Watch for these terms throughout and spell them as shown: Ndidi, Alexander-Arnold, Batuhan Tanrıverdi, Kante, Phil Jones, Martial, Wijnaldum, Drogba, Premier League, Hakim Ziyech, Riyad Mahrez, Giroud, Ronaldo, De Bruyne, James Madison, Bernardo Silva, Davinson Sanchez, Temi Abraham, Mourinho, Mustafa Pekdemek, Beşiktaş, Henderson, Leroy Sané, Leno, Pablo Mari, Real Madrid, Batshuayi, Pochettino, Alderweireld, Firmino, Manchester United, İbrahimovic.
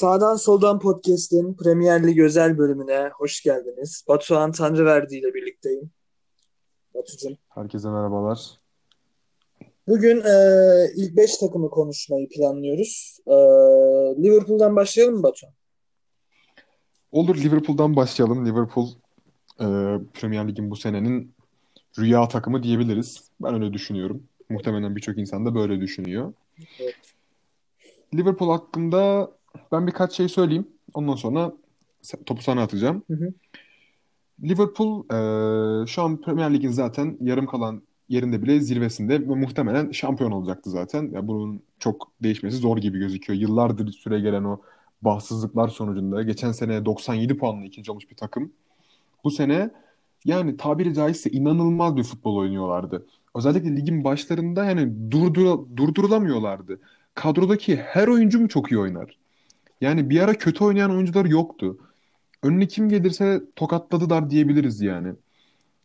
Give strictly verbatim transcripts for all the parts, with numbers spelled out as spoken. Sağdan Soldan Podcast'in Premier League özel bölümüne hoş geldiniz. Batuhan Tanrıverdi ile birlikteyim. Batucuğum. Herkese merhabalar. Bugün e, ilk beş takımı konuşmayı planlıyoruz. E, Liverpool'dan başlayalım mı Batuhan? Olur, Liverpool'dan başlayalım. Liverpool e, Premier Lig'in bu senenin rüya takımı diyebiliriz. Ben öyle düşünüyorum. Muhtemelen birçok insan da böyle düşünüyor. Evet. Liverpool hakkında ben birkaç şey söyleyeyim. Ondan sonra topu sana atacağım. Hı hı. Liverpool e, şu an Premier Lig'in zaten yarım kalan yerinde bile zirvesinde ve muhtemelen şampiyon olacaktı zaten. Ya yani bunun çok değişmesi zor gibi gözüküyor. Yıllardır süre gelen o bahtsızlıklar sonucunda geçen sene doksan yedi puanla ikinci olmuş bir takım. Bu sene yani tabiri caizse inanılmaz bir futbol oynuyorlardı. Özellikle ligin başlarında yani durdur- durdurulamıyorlardı. Kadrodaki her oyuncu mu çok iyi oynar? Yani bir ara kötü oynayan oyuncular yoktu. Önüne kim gelirse tokatladılar diyebiliriz yani.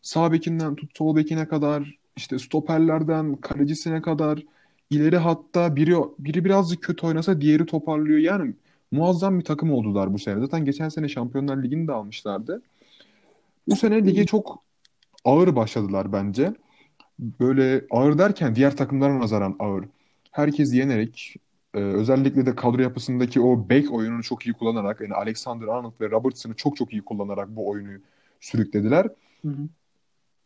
Sağ bekinden tut sol bekine kadar, işte stoperlerden kalecisine kadar, ileri hatta biri biri birazcık kötü oynasa diğeri toparlıyor. Yani muazzam bir takım oldular bu sene. Zaten geçen sene Şampiyonlar Ligi'ni de almışlardı. Bu sene lige çok ağır başladılar bence. Böyle ağır derken diğer takımlara nazaran ağır. Herkesi yenerek, özellikle de kadro yapısındaki o bek oyununu çok iyi kullanarak, yani Alexander-Arnold ve Robertson'u çok çok iyi kullanarak bu oyunu sürüklediler. Hı hı.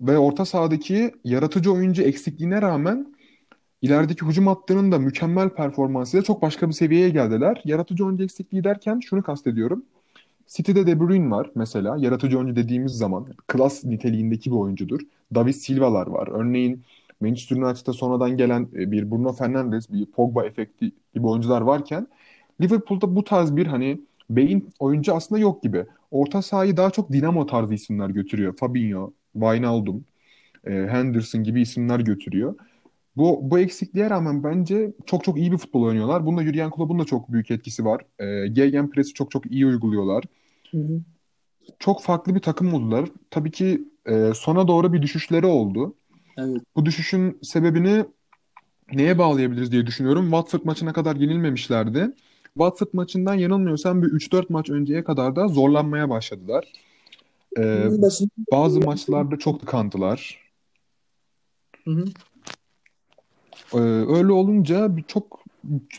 Ve orta sahadaki yaratıcı oyuncu eksikliğine rağmen ilerideki hücum hattının da mükemmel performansıyla çok başka bir seviyeye geldiler. Yaratıcı oyuncu eksikliği derken şunu kastediyorum. City'de De Bruyne var mesela. Yaratıcı oyuncu dediğimiz zaman klas niteliğindeki bir oyuncudur. David Silva'lar var. Örneğin Manchester United'da sonradan gelen bir Bruno Fernandes, bir Pogba efekti gibi oyuncular varken Liverpool'da bu tarz bir hani beyin oyuncu aslında yok gibi. Orta sahayı daha çok dinamo tarzı isimler götürüyor. Fabinho, Wijnaldum, Henderson gibi isimler götürüyor. Bu bu eksikliğe rağmen bence çok çok iyi bir futbol oynuyorlar. Bunda yürüyen kulübün de çok büyük etkisi var. E, Gegenpress'i çok çok iyi uyguluyorlar. Hı hı. Çok farklı bir takım oldular. Tabii ki e, sona doğru bir düşüşleri oldu. Evet. Bu düşüşün sebebini neye bağlayabiliriz diye düşünüyorum. Watford maçına kadar yenilmemişlerdi. Watford maçından yanılmıyorsam bir üç dört maç önceye kadar da zorlanmaya başladılar. Ee, bazı maçlarda çok tıkandılar. Hı hı. Ee, öyle olunca çok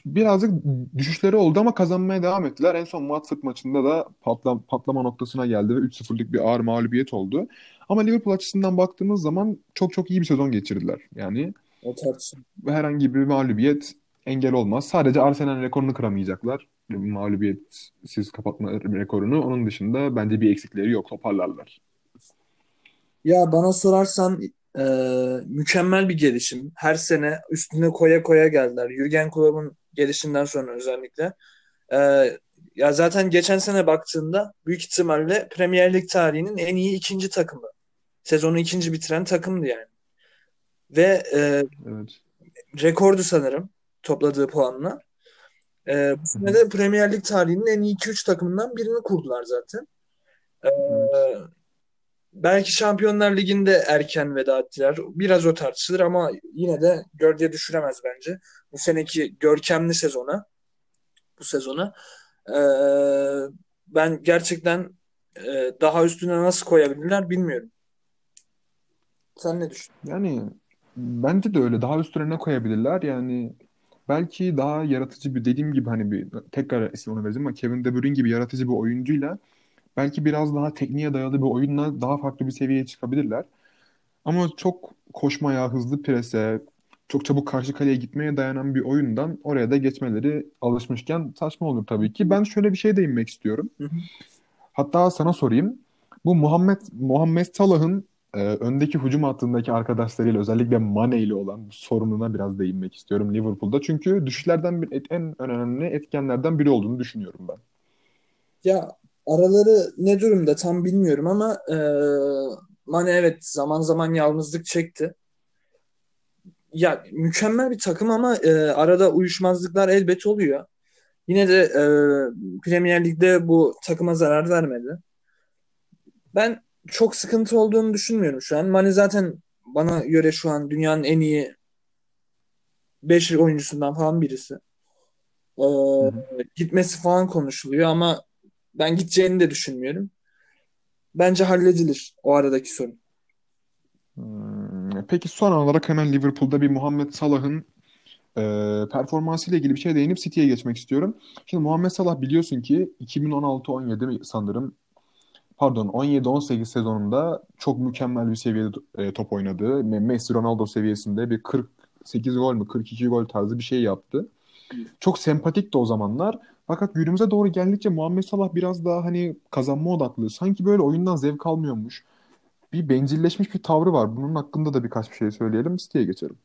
birazcık düşüşleri oldu ama kazanmaya devam ettiler. En son Watford maçında da patla, patlama noktasına geldi ve üç sıfırlık bir ağır mağlubiyet oldu. Ama Liverpool açısından baktığımız zaman çok çok iyi bir sezon geçirdiler. Yani herhangi bir mağlubiyet engel olmaz. Sadece Arsenal rekorunu kıramayacaklar. Mağlubiyetsiz kapatma rekorunu. Onun dışında bence bir eksikleri yok. Toparlarlar. Ya bana sorarsan e, mükemmel bir gelişim. Her sene üstüne koya koya geldiler. Jürgen Klopp'un gelişinden sonra özellikle. E, ya zaten geçen sene baktığında büyük ihtimalle Premier Lig tarihinin en iyi ikinci takımı. Sezonu ikinci bitiren takımdı yani. Ve e, evet. rekordu sanırım topladığı puanla. Ee, bu sene de Premier Lig tarihinin en iyi iki üç takımından birini kurdular zaten. Ee, evet. Belki Şampiyonlar Ligi'nde erken veda ettiler. Biraz o tartışılır ama yine de gölge düşüremez bence. Bu seneki görkemli sezona bu sezona ee, ben gerçekten e, daha üstüne nasıl koyabilirler bilmiyorum. Sen ne düşünüyorsun? Yani bence de öyle. Daha üstüne ne koyabilirler? Yani belki daha yaratıcı bir dediğim gibi hani bir tekrar isim onu vereceğim ama Kevin De Bruyne gibi yaratıcı bir oyuncuyla belki biraz daha tekniğe dayalı bir oyunla daha farklı bir seviyeye çıkabilirler. Ama çok koşmaya, hızlı prese, çok çabuk karşı kaleye gitmeye dayanan bir oyundan oraya da geçmeleri alışmışken saçma olur tabii ki. Ben şöyle bir şey değinmek istiyorum. Hatta sana sorayım. Bu Muhammed Muhammed Salah'ın Ee, öndeki hücum hattındaki arkadaşlarıyla özellikle Mane ile olan sorununa biraz değinmek istiyorum Liverpool'da. Çünkü düşüşlerden bir, en önemli etkenlerden biri olduğunu düşünüyorum ben. Ya araları ne durumda tam bilmiyorum ama e, Mane evet zaman zaman yalnızlık çekti. Ya mükemmel bir takım ama e, arada uyuşmazlıklar elbet oluyor. Yine de e, Premier Lig'de bu takıma zarar vermedi. Ben çok sıkıntı olduğunu düşünmüyorum şu an. Mane zaten bana göre şu an dünyanın en iyi beş oyuncusundan falan birisi. Ee, gitmesi falan konuşuluyor ama ben gideceğini de düşünmüyorum. Bence halledilir o aradaki sorun. Peki son olarak hemen Liverpool'da bir Muhammed Salah'ın e, performansıyla ilgili bir şeye değinip City'ye geçmek istiyorum. Şimdi Muhammed Salah biliyorsun ki iki bin on altı on yedi sanırım pardon on yedi on sekiz sezonunda çok mükemmel bir seviyede e, top oynadı. Messi Ronaldo seviyesinde bir kırk sekiz gol mü kırk iki gol tarzı bir şey yaptı. Çok sempatikti o zamanlar. Fakat günümüze doğru geldikçe Muhammed Salah biraz daha hani kazanma odaklı. Sanki böyle oyundan zevk almıyormuş. Bir bencilleşmiş bir tavrı var. Bunun hakkında da birkaç bir şey söyleyelim. City'ye geçelim.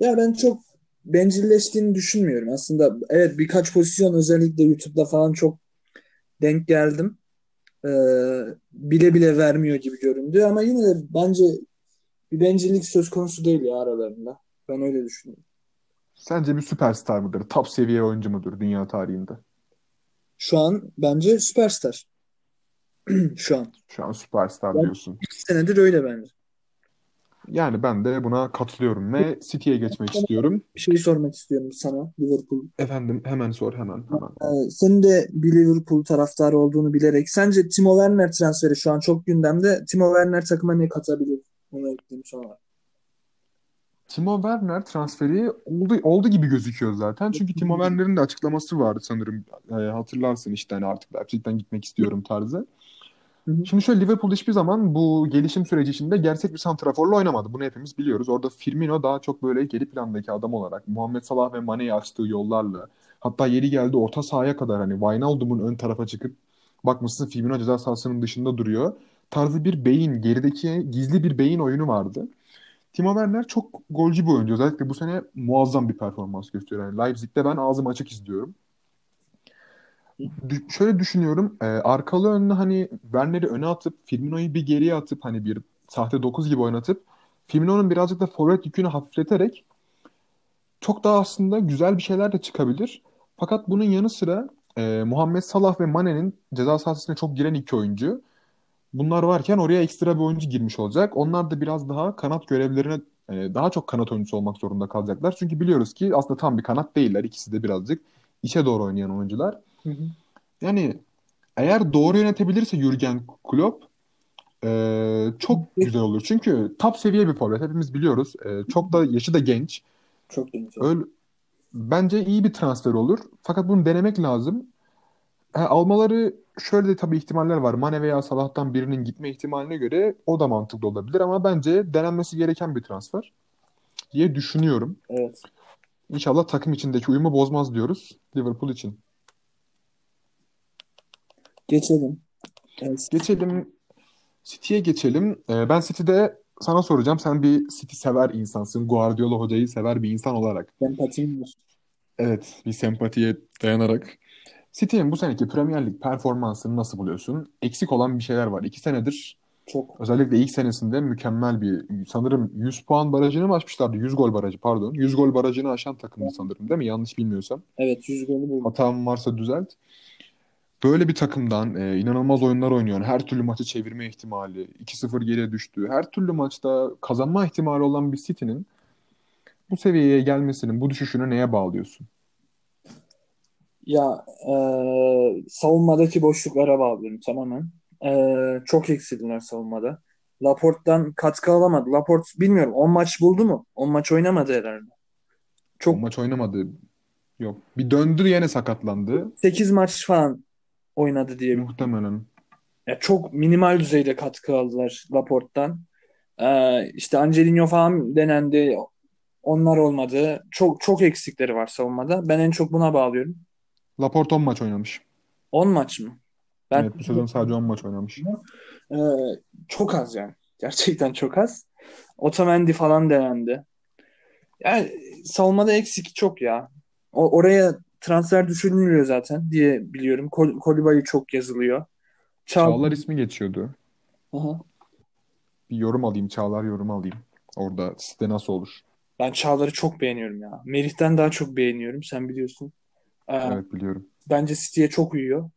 Ya ben çok bencilleştiğini düşünmüyorum. Aslında evet birkaç pozisyon özellikle YouTube'da falan çok denk geldim. Ee, bile bile vermiyor gibi göründü. Ama yine de bence bir bencillik söz konusu değil ya aralarında. Ben öyle düşünüyorum. Sence bir süperstar mıdır? Top seviye oyuncu mudur dünya tarihinde? Şu an bence süperstar. Şu an. Şu an süperstar ben diyorsun. İki senedir öyle bence. Yani ben de buna katılıyorum ve City'ye geçmek istiyorum. Bir şey sormak istiyorum sana Liverpool. Efendim hemen sor hemen. hemen. Ee, senin de bir Liverpool taraftarı olduğunu bilerek. Sence Timo Werner transferi şu an çok gündemde. Timo Werner takıma ne katabilir? Onu ekleyeyim sonra. Timo Werner transferi oldu, oldu gibi gözüküyor zaten. Çünkü Timo Werner'in de açıklaması vardı sanırım. E, hatırlarsın işte hani artık Leipzig'ten gitmek istiyorum tarzı. Hı hı. Şimdi şöyle Liverpool hiçbir zaman bu gelişim süreci içinde gerçek bir santraforla oynamadı. Bunu hepimiz biliyoruz. Orada Firmino daha çok böyle geri plandaki adam olarak Muhammed Salah ve Mane'yi açtığı yollarla hatta yeri geldi orta sahaya kadar hani Wijnaldum'un ön tarafa çıkıp bakmışsın Firmino ceza sahasının dışında duruyor. Tarzı bir beyin, gerideki gizli bir beyin oyunu vardı. Timo Werner çok golcü bir oyuncu. Özellikle bu sene muazzam bir performans gösteriyor. Yani Leipzig'te ben ağzım açık izliyorum. D- şöyle düşünüyorum. E, arkalı önlü hani Werner'i öne atıp Firmino'yu bir geriye atıp hani bir sahte dokuz gibi oynatıp Firmino'nun birazcık da forvet yükünü hafifleterek çok daha aslında güzel bir şeyler de çıkabilir. Fakat bunun yanı sıra e, Muhammed Salah ve Mane'nin ceza sahasına çok giren iki oyuncu. Bunlar varken oraya ekstra bir oyuncu girmiş olacak. Onlar da biraz daha kanat görevlerine daha çok kanat oyuncusu olmak zorunda kalacaklar. Çünkü biliyoruz ki aslında tam bir kanat değiller. İkisi de birazcık içe doğru oynayan oyuncular. Hı hı. Yani eğer doğru yönetebilirse Jürgen Klopp e, çok güzel olur. Çünkü top seviye bir forvet. Hepimiz biliyoruz. E, çok da yaşı da genç. Çok genç. Öyle, bence iyi bir transfer olur. Fakat bunu denemek lazım. E, almaları şöyle de tabii ihtimaller var. Mane veya Salah'tan birinin gitme ihtimaline göre o da mantıklı olabilir ama bence denenmesi gereken bir transfer diye düşünüyorum. Evet. İnşallah takım içindeki uyumu bozmaz diyoruz Liverpool için. Geçelim. Evet. Geçelim. City'ye geçelim. Ben City'de sana soracağım. Sen bir City sever insansın. Guardiola hocayı sever bir insan olarak. Sempatiyim var. Evet. Bir sempatiye dayanarak. City'nin bu seneki Premier League performansını nasıl buluyorsun? Eksik olan bir şeyler var. İki senedir çok. Özellikle ilk senesinde mükemmel bir sanırım yüz puan barajını mı aşmışlardı? yüz gol barajı pardon. yüz gol barajını aşan takımdı sanırım değil mi? Yanlış bilmiyorsam. Evet yüz golü buldum. Hatam varsa düzelt. Böyle bir takımdan e, inanılmaz oyunlar oynuyor. Her türlü maçı çevirme ihtimali, iki sıfır geriye düştüğü, her türlü maçta kazanma ihtimali olan bir City'nin bu seviyeye gelmesinin, bu düşüşünü neye bağlıyorsun? Ya e, savunmadaki boşluklara bağlıyorum tamamen. E, çok eksildiler savunmada. Laporte'dan katkı alamadı. Laporte bilmiyorum on maç buldu mu? on maç oynamadı herhalde. Çok on maç oynamadı. Yok. Bir döndü yine sakatlandı. sekiz maç falan oynadı diye. Muhtemelen. Ya çok minimal düzeyde katkı aldılar Laporte'dan. E, işte Angelino falan denendi. Onlar olmadı. Çok çok eksikleri var savunmada. Ben en çok buna bağlıyorum. Laporte on maç oynamış. on maç mı? Ben evet, bu sezon sadece on maç oynamış. Ee, çok az yani. Gerçekten çok az. Otamendi falan denendi. Yani savunmada eksik çok ya. O, oraya transfer düşünülüyor zaten diye biliyorum. Kol- Kolibali çok yazılıyor. Çağ- Çağlar ismi geçiyordu. Aha. Bir yorum alayım. Çağlar yorum alayım. Orada site nasıl olur? Ben Çağlar'ı çok beğeniyorum ya. Merih'ten daha çok beğeniyorum. Sen biliyorsun. Evet biliyorum. Bence City'ye çok uyuyor.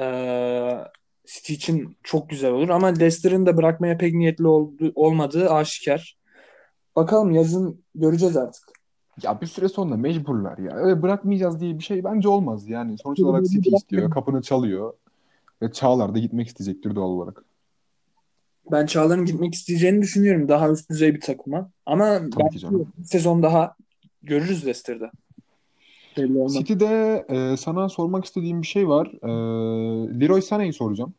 Ee, City için çok güzel olur ama Leicester'ın da bırakmaya pek niyetli oldu, olmadığı aşikar. Bakalım yazın göreceğiz artık. Ya bir süre sonra mecburlar ya. Öyle bırakmayacağız diye bir şey bence olmaz yani. Sonuç olarak City istiyor. Kapını çalıyor. Ve Çağlar da gitmek isteyecektir doğal olarak. Ben Çağlar'ın gitmek isteyeceğini düşünüyorum. Daha üst düzey bir takıma. Ama sezon daha görürüz Leicester'da. City'de e, sana sormak istediğim bir şey var. E, Leroy Sané'yi soracağım.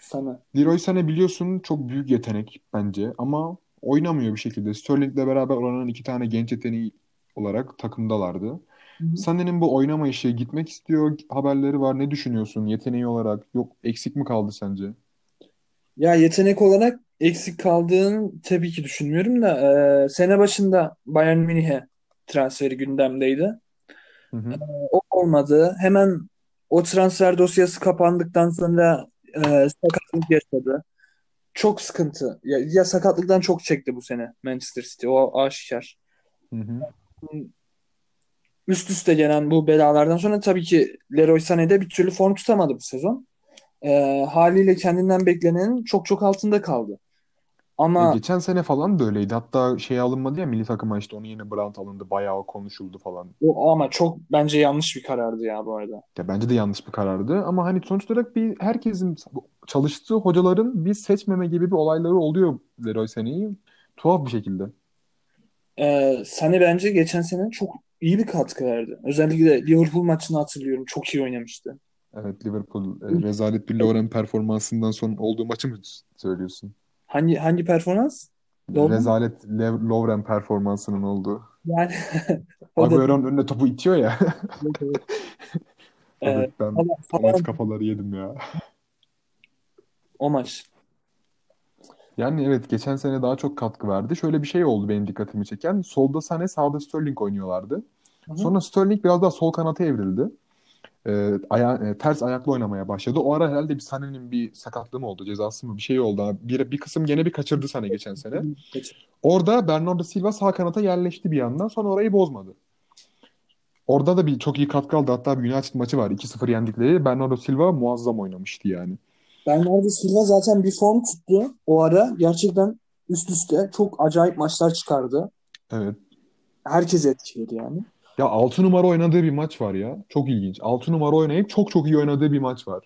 Sana. Leroy Sané biliyorsun çok büyük yetenek bence. Ama oynamıyor bir şekilde. Sterling'le beraber olan iki tane genç yeteneği olarak takımdalardı. Sané'nin bu oynama işe gitmek istiyor haberleri var. Ne düşünüyorsun yeteneği olarak? Yok eksik mi kaldı sence? Ya yetenek olarak eksik kaldığını tabii ki düşünmüyorum da e, sene başında Bayern Münih'e transferi gündemdeydi. Hı hı. E, o olmadı. Hemen o transfer dosyası kapandıktan sonra e, sakatlık yaşadı. Çok sıkıntı. Ya, ya sakatlıktan çok çekti bu sene Manchester City. O aşikar. Hı hı. Üst üste gelen bu belalardan sonra tabii ki Leroy Sané'de bir türlü form tutamadı bu sezon. E, haliyle kendinden beklenenin çok çok altında kaldı. Ama geçen sene falan böyleydi. Hatta şey alınmadı ya milli takıma işte onun yerine Brandt alındı. Bayağı konuşuldu falan. O, ama çok bence yanlış bir karardı ya bu arada. Ya bence de yanlış bir karardı ama hani sonuç olarak bir herkesin çalıştığı hocaların bir seçmeme gibi bir olayları oluyor Leroy Sané'yi. Tuhaf bir şekilde. Ee, Sané bence geçen sene çok iyi bir katkı verdi. Özellikle Liverpool maçını hatırlıyorum. Çok iyi oynamıştı. Evet Liverpool rezalet bir Lauren performansından sonra olduğu maçı mı söylüyorsun? Hangi hangi performans? Rezalet Lauren performansının olduğu. Yani Agüero'nun önüne topu itiyor ya. Evet, ben o maç kafaları yedim ya. O maç. Yani evet geçen sene daha çok katkı verdi. Şöyle bir şey oldu benim dikkatimi çeken. Solda Sané, sağda Sterling oynuyorlardı. Hı-hı. Sonra Sterling biraz daha sol kanata evrildi. E, aya, e, ters ayakla oynamaya başladı. O ara herhalde bir Sané'nin bir sakatlığı mı oldu? Cezası mı? Bir şey oldu. Bir, bir kısım gene bir kaçırdı Sané geçen sene. Orada Bernardo Silva sağ kanata yerleşti bir yandan. Sonra orayı bozmadı. Orada da bir çok iyi katkı aldı. Hatta bir United maçı var. iki sıfır yendikleri. Bernardo Silva muazzam oynamıştı yani. Bernardo Silva zaten bir form tuttu. O ara gerçekten üst üste çok acayip maçlar çıkardı. Evet. Herkes etkiledi yani. Ya altı numara oynadığı bir maç var ya. Çok ilginç. altı numara oynayıp çok çok iyi oynadığı bir maç var.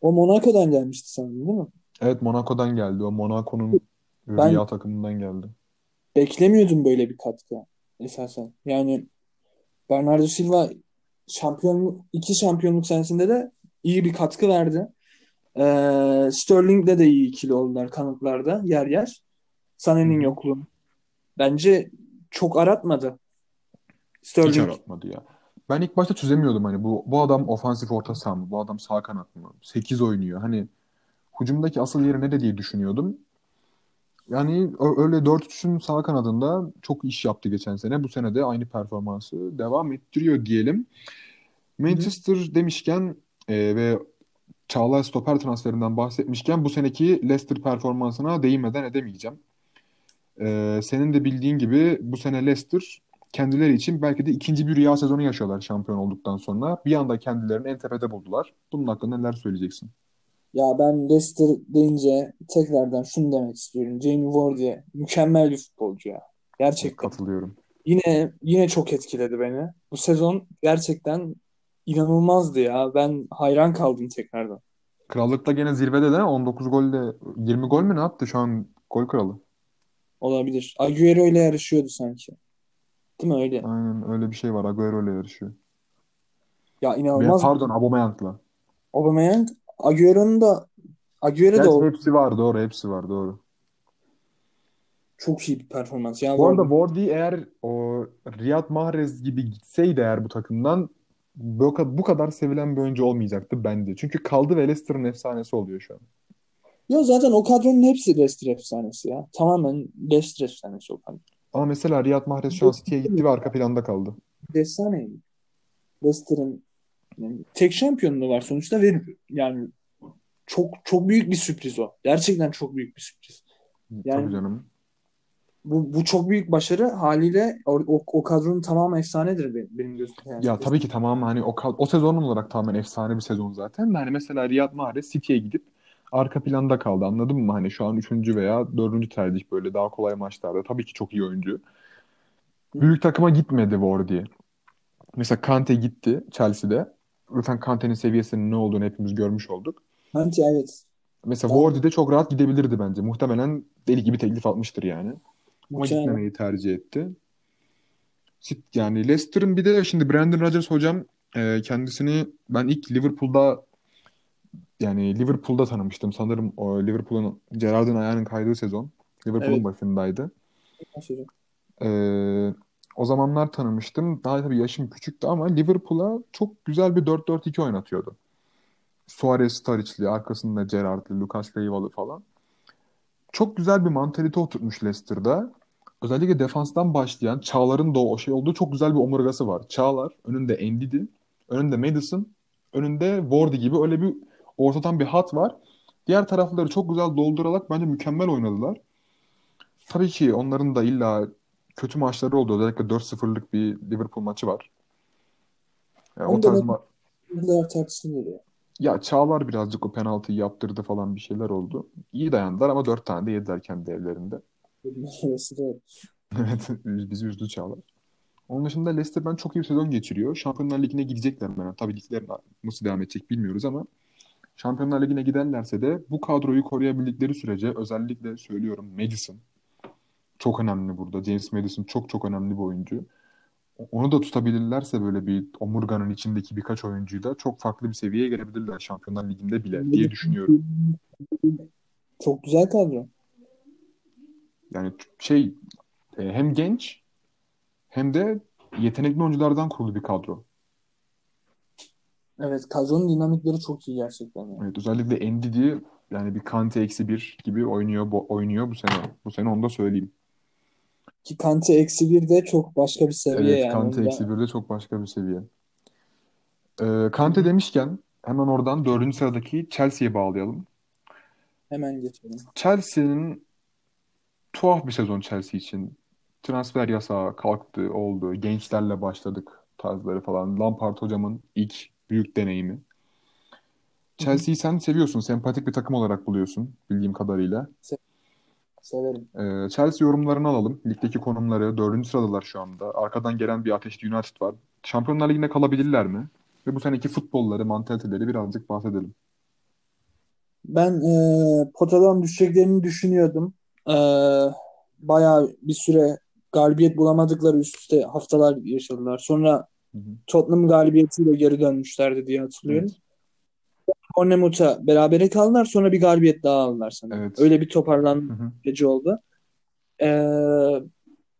O Monaco'dan gelmişti sanırım değil mi? Evet Monaco'dan geldi. O Monaco'nun rüya takımından geldi. Beklemiyordum böyle bir katkı esasen. Yani Bernardo Silva şampiyonluk, iki şampiyonluk senesinde de iyi bir katkı verdi. Ee, Sterling'de de iyi ikili oldular kanatlarda yer yer. Sané'nin yokluğu. Bence çok aratmadı. Sterling. Hiç aratmadı ya. Ben ilk başta çözemiyordum hani bu bu adam ofansif orta saha mı? Bu adam sağ kanat mı? sekiz oynuyor. Hani hücumdaki asıl yeri ne diye düşünüyordum. Yani öyle dört üçün sağ kanadında çok iş yaptı geçen sene. Bu sene de aynı performansı devam ettiriyor diyelim. Manchester Hı. demişken e, ve Çağlar stoper transferinden bahsetmişken bu seneki Leicester performansına değinmeden edemeyeceğim. E, senin de bildiğin gibi bu sene Leicester kendileri için belki de ikinci bir rüya sezonu yaşıyorlar şampiyon olduktan sonra. Bir anda kendilerini en tepede buldular. Bunun hakkında neler söyleyeceksin? Ya ben Leicester deyince tekrardan şunu demek istiyorum. Jamie Vardy mükemmel bir futbolcu ya. Gerçekten. Katılıyorum. Yine yine çok etkiledi beni. Bu sezon gerçekten inanılmazdı ya. Ben hayran kaldım tekrardan. Krallıkta gene zirvede de on dokuz golle yirmi gol mü ne attı şu an gol kralı? Olabilir. Agüero ile yarışıyordu sanki. Değil mi öyle? Aynen öyle bir şey var. Agüero ile yarışıyor. Ya inanılmaz. Ve, pardon Aubameyang'la. Aubameyang, Agüero'nun da Agüero da o... hepsi var doğru, hepsi var doğru. Çok iyi bir performans. Yani bu arada Vardy eğer o Riyad Mahrez gibi gitseydi eğer bu takımdan bu kadar sevilen bir oyuncu olmayacaktı bence. Çünkü kaldı ve Leicester'ın efsanesi oluyor şu an. Ya zaten o kadronun hepsi Leicester efsanesi ya. Tamamen Leicester efsanesi o kadar. Ama mesela Riyad Mahrez şu an City'ye gitti ve arka planda kaldı. Destaneydi. Leicester'ın yani tek şampiyonluğu var sonuçta ve yani çok çok büyük bir sürpriz o. Gerçekten çok büyük bir sürpriz. Yani tabii canım. Bu, bu çok büyük başarı haliyle o, o kadronun tamamı efsanedir benim, benim gözümde. Yani. Ya tabii ki tamamı hani o, o sezon olarak tamamen efsane bir sezon zaten. Yani mesela Riyad Mahrez City'ye gidip arka planda kaldı anladın mı? Hani şu an üçüncü veya dördüncü tercih böyle daha kolay maçlarda. Tabii ki çok iyi oyuncu. büyük takıma gitmedi War diye. Mesela Kante gitti Chelsea'de. Zaten Kante'nin seviyesinin ne olduğunu hepimiz görmüş olduk. Kante evet. Mesela Wardy de çok rahat gidebilirdi bence. Muhtemelen deli gibi teklif atmıştır yani. Ama gitmemeyi tercih etti. Yani Leicester'ın bir de şimdi Brendan Rodgers hocam kendisini ben ilk Liverpool'da yani Liverpool'da tanımıştım. Sanırım o Liverpool'un Gerrard'ın ayağının kaydığı sezon. Liverpool'un evet. başındaydı. Ee, o zamanlar tanımıştım. Daha tabii yaşım küçüktü ama Liverpool'a çok güzel bir dört dört iki oynatıyordu. Suarez, Taric'li, arkasında Gerrard'lı, Lucas Leivalı falan. Çok güzel bir mantalite oturtmuş Leicester'da. Özellikle defanstan başlayan Çağlar'ın da o şey olduğu çok güzel bir omurgası var. Çağlar, önünde Ndidi, önünde Madison, önünde Wardy gibi öyle bir ortadan bir hat var. Diğer tarafları çok güzel doldurarak bence mükemmel oynadılar. Tabii ki onların da illa kötü maçları oldu. Özellikle dört sıfırlık bir Liverpool maçı var. Yani o tarz maç... Ya Çağlar birazcık o penaltıyı yaptırdı falan bir şeyler oldu. İyi dayandılar ama dört tane de yediler kendi evlerinde. Evet, bizi üzdü Çağlar. Onun dışında Leicester ben çok iyi bir sezon geçiriyor. Şampiyonlar Ligi'ne gidecekler ben. Yani. Tabii ligler nasıl devam edecek bilmiyoruz ama Şampiyonlar Ligi'ne giderlerse de bu kadroyu koruyabildikleri sürece özellikle söylüyorum Madison çok önemli burada. James Madison çok çok önemli bir oyuncu. Onu da tutabilirlerse böyle bir omurganın içindeki birkaç oyuncuyu da çok farklı bir seviyeye gelebilirler Şampiyonlar Ligi'nde bile diye düşünüyorum. Çok güzel kadro. Yani şey hem genç hem de yetenekli oyunculardan kurulu bir kadro. Evet, kadronun dinamikleri çok iyi gerçekten. Yani. Evet, özellikle Ndidi yani bir Kante eksi bir gibi oynuyor bu, oynuyor bu sene. Bu sene onu da söyleyeyim. Ki Kante eksi bir de çok başka bir seviye evet, yani. Evet, Kante eksi bir de çok başka bir seviye. Ee, Kante demişken hemen oradan dördüncü sıradaki Chelsea'ye bağlayalım. Hemen geçelim. Chelsea'nin tuhaf bir sezon Chelsea için. Transfer yasağı kalktı, oldu. Gençlerle başladık tarzları falan. Lampard hocamın ilk büyük deneyimi. Chelsea'yi sen seviyorsun. Sempatik bir takım olarak buluyorsun bildiğim kadarıyla. Se- severim. Ee, Chelsea yorumlarını alalım. Ligdeki konumları dördüncü sıradalar şu anda. Arkadan gelen bir ateşli United var. Şampiyonlar Ligi'nde kalabilirler mi? Ve bu seneki futbolları, mantaliteleri birazcık bahsedelim. Ben ee, potadan düşeceklerini düşünüyordum. E, bayağı bir süre galibiyet bulamadıkları üst üste haftalar yaşadılar. Sonra hı hı. Tottenham galibiyetiyle geri dönmüşlerdi diye hatırlıyorum. Evet. Bournemouth'a berabere kaldılar. Sonra bir galibiyet daha aldılar sanırım. Evet. Öyle bir toparlanıcı oldu. Ee,